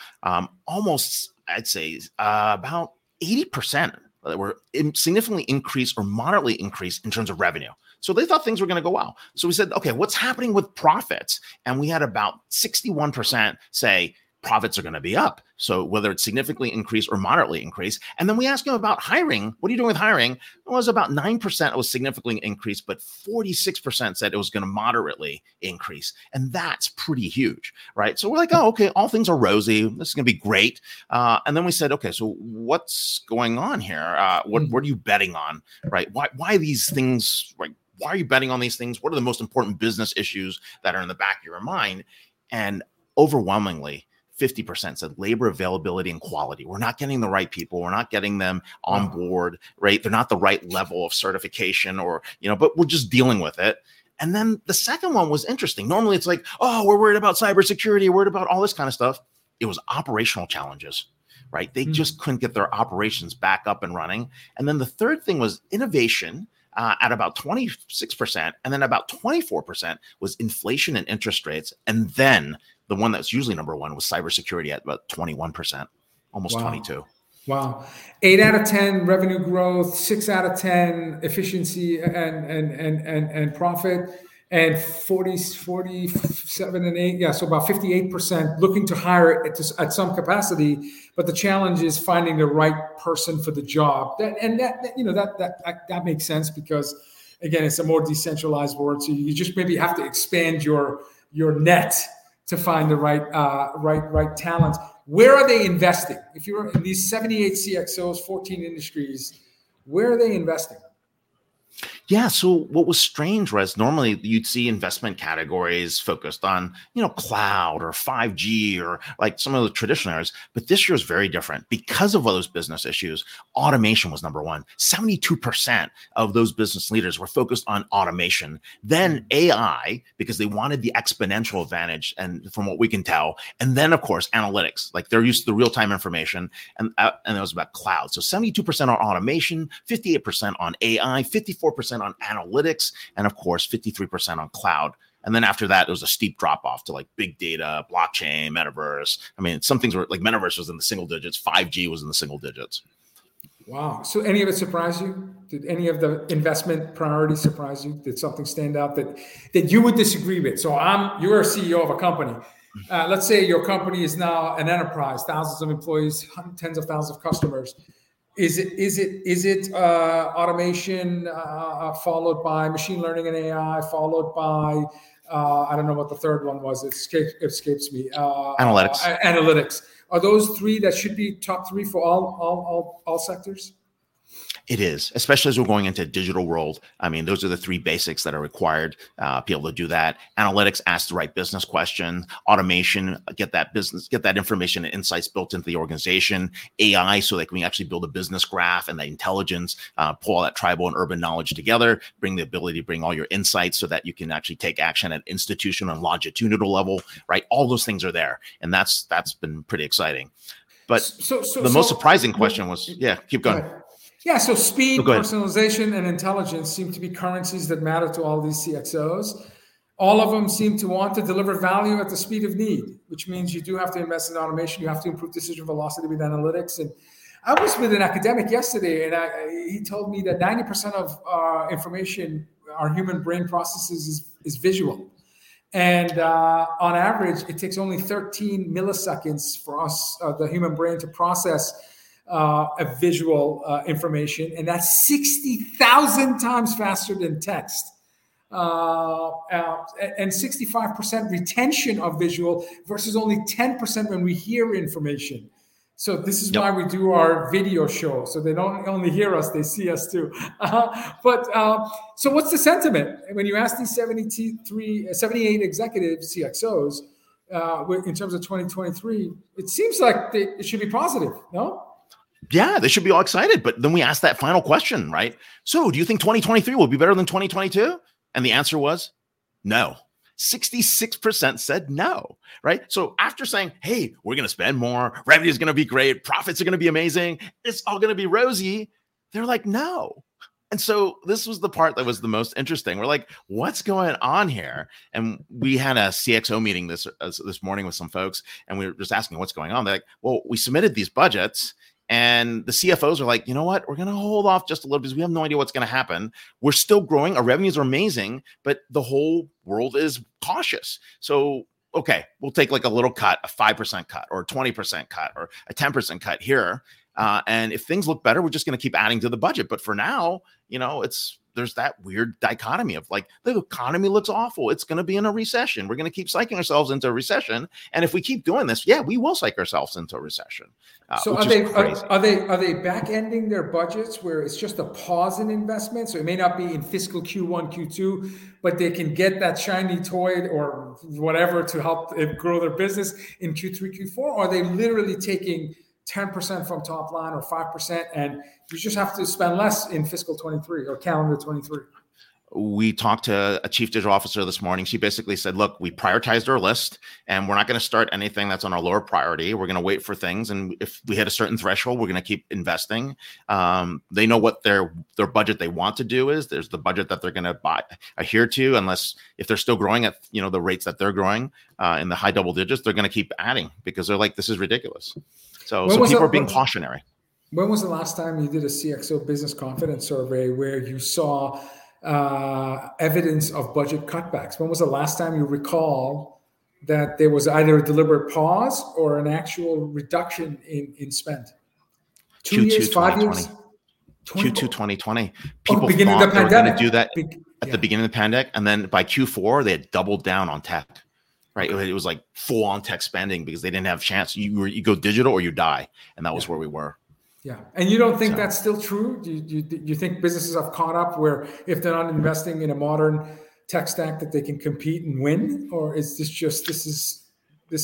Almost, I'd say, about 80% that were significantly increased or moderately increased in terms of revenue. So they thought things were going to go well. So we said, okay, what's happening with profits? And we had about 61% say, profits are going to be up. So whether it's significantly increased or moderately increased. And then we asked them about hiring. What are you doing with hiring? It was about 9%. It was significantly increased, but 46% said it was going to moderately increase. And that's pretty huge, right? So we're like, oh, okay, all things are rosy. This is going to be great. And then we said, okay, so what's going on here? What are you betting on, right? Why these things, right? Why are you betting on these things? What are the most important business issues that are in the back of your mind? And overwhelmingly, 50% said labor availability and quality. We're not getting the right people. We're not getting them on board, right? They're not the right level of certification or, you know, but we're just dealing with it. And then the second one was interesting. Normally it's like, oh, we're worried about cybersecurity, worried about all this kind of stuff. It was operational challenges, right? They just couldn't get their operations back up and running. And then the third thing was innovation at about 26%. And then about 24% was inflation and interest rates. And then the one that's usually number one was cybersecurity at about 21%, almost 22. Wow. 8 out of 10 revenue growth, 6 out of 10 efficiency and profit, and 47 and 8. Yeah. So about 58% looking to hire at some capacity, but the challenge is finding the right person for the job. That makes sense because again, it's a more decentralized world. So you just maybe have to expand your net to find the right talent. Where are they investing? If you're in these 78 CXOs, 14 industries, where are they investing? Yeah. So what was strange was normally you'd see investment categories focused on, you know, cloud or 5G or like some of the traditional areas. But this year is very different because of all those business issues. Automation was number one. 72% of those business leaders were focused on automation. Then AI, because they wanted the exponential advantage and from what we can tell. And then, of course, analytics, like they're used to the real-time information. And it was about cloud. So 72% on automation, 58% on AI, 54% on analytics, and of course, 53% on cloud. And then after that, it was a steep drop off to like big data, blockchain, metaverse. I mean, some things were like metaverse was in the single digits. 5G was in the single digits. Wow. So any of it surprise you? Did any of the investment priorities surprise you? Did something stand out that you would disagree with? So you're a CEO of a company. Let's say your company is now an enterprise, thousands of employees, tens of thousands of customers. Is it automation followed by machine learning and AI, followed by I don't know what the third one was. It escapes me. Analytics. Analytics. Are those three that should be top three for all sectors? It is, especially as we're going into a digital world. I mean, those are the three basics that are required to be able to do that. Analytics, ask the right business question. Automation, get that information and insights built into the organization. AI, so they can actually build a business graph and the intelligence, pull all that tribal and urban knowledge together, bring the ability to bring all your insights so that you can actually take action at institutional and longitudinal level, right? All those things are there. And that's been pretty exciting. But most surprising question was, keep going. Right. Yeah, so speed, personalization, and intelligence seem to be currencies that matter to all these CXOs. All of them seem to want to deliver value at the speed of need, which means you do have to invest in automation. You have to improve decision velocity with analytics. And I was with an academic yesterday, and he told me that 90% of our information, our human brain processes, is visual. And on average, it takes only 13 milliseconds for us, the human brain, to process of visual information, and that's 60,000 times faster than text, and 65% retention of visual versus only 10% when we hear information. So this is why we do our video show, so they don't only hear us, they see us too. So what's the sentiment when you ask these 78 executive CXOs in terms of 2023? It seems like it should be positive, no? Yeah, they should be all excited. But then we asked that final question, right? So do you think 2023 will be better than 2022? And the answer was no. 66% said no, right? So after saying, hey, we're going to spend more, revenue is going to be great, profits are going to be amazing, it's all going to be rosy, they're like, no. And so this was the part that was the most interesting. We're like, what's going on here? And we had a CXO meeting this morning with some folks, and we were just asking what's going on. They're like, well, we submitted these budgets, and the CFOs are like, you know what? We're going to hold off just a little because we have no idea what's going to happen. We're still growing. Our revenues are amazing, but the whole world is cautious. So, okay, we'll take like a little cut, a 5% cut or a 20% cut or a 10% cut here. And if things look better, we're just going to keep adding to the budget. But for now, you know, there's that weird dichotomy of like, the economy looks awful. It's going to be in a recession. We're going to keep psyching ourselves into a recession. And if we keep doing this, we will psych ourselves into a recession. So are they back ending their budgets where it's just a pause in investment? So it may not be in fiscal Q1, Q2, but they can get that shiny toy or whatever to help grow their business in Q3, Q4. Or are they literally taking 10% from top line or 5%, and you just have to spend less in fiscal 23 or calendar 23? We talked to a chief digital officer this morning. She basically said, look, we prioritized our list, and we're not going to start anything that's on our lower priority. We're going to wait for things. And if we hit a certain threshold, we're going to keep investing. They know what their budget they want to do is. There's the budget that they're going to adhere to, unless if they're still growing at the rates that they're growing in the high double digits, they're going to keep adding because they're like, this is ridiculous. So people are being cautionary. When was the last time you did a CXO Business Confidence Survey where you saw evidence of budget cutbacks? When was the last time you recall that there was either a deliberate pause or an actual reduction in spend? Q2 2020. People thought they were going to do that at the beginning of the pandemic. And then by Q4, they had doubled down on tech, right? It was like full on tech spending because they didn't have a chance. You go digital or you die. And that was where we were. Yeah. And you don't think that's still true? Do you think businesses have caught up where if they're not investing in a modern tech stack that they can compete and win? Or is this just, this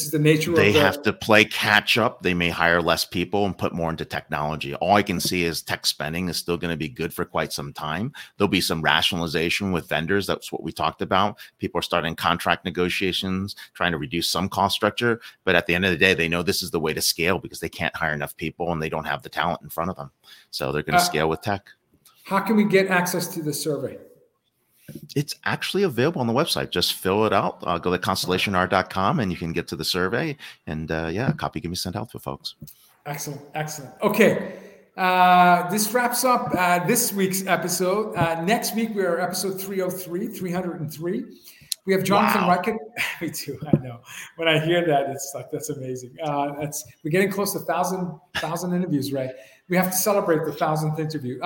is the nature of it? They have to play catch up. They may hire less people and put more into technology. All I can see is tech spending is still going to be good for quite some time. There'll be some rationalization with vendors. That's what we talked about. People are starting contract negotiations, trying to reduce some cost structure. But at the end of the day, they know this is the way to scale because they can't hire enough people and they don't have the talent in front of them. So they're going to scale with tech. How can we get access to the survey? It's actually available on the website. Just fill it out. Go to constellationr.com and you can get to the survey. And a copy can be sent out for folks. Excellent. Okay. This wraps up this week's episode. Next week, we are episode 303. We have Jonathan Reichert. Me too. I know. When I hear that, it's like, that's amazing. We're getting close to 1,000 interviews, Ray. We have to celebrate the 1,000th interview.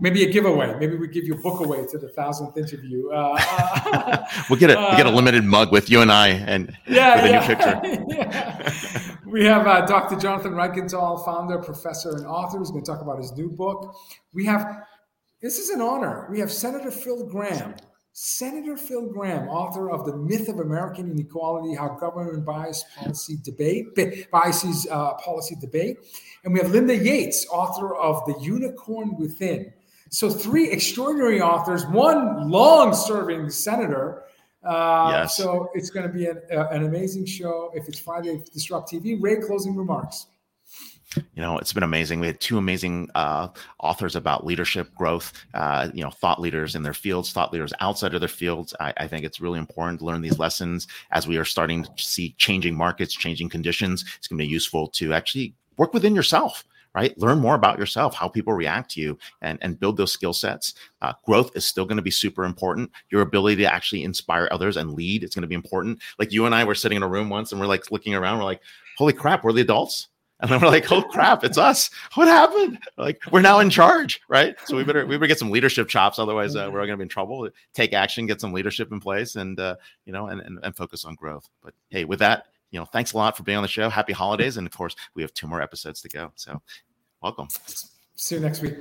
Maybe a giveaway. Maybe we give your book away to the 1,000th interview. We'll get a limited mug with you and I, and with a new picture. Yeah. We have Dr. Jonathan Reichenthal, founder, professor, and author, who's going to talk about his new book. We have, this is an honor, we have Senator Phil Graham, author of The Myth of American Inequality, How Government Bias Biases Policy Debate. And we have Linda Yates, author of The Unicorn Within. So three extraordinary authors, one long-serving senator. Yes. So it's going to be an amazing show. If it's Friday, Disrupt TV. Ray, closing remarks. You know, it's been amazing. We had two amazing authors about leadership growth, thought leaders in their fields, thought leaders outside of their fields. I think it's really important to learn these lessons as we are starting to see changing markets, changing conditions. It's going to be useful to actually work within yourself, right? Learn more about yourself, how people react to you, and build those skill sets. Growth is still going to be super important. Your ability to actually inspire others and lead is going to be important. Like you and I were sitting in a room once and we're like looking around. We're like, holy crap, we're the adults. And then we're like, oh crap, it's us. What happened? Like, we're now in charge, right? So we better get some leadership chops. Otherwise, we're all going to be in trouble. Take action, get some leadership in place, and focus on growth. But hey, with that, thanks a lot for being on the show. Happy holidays. And of course, we have two more episodes to go. So welcome. See you next week.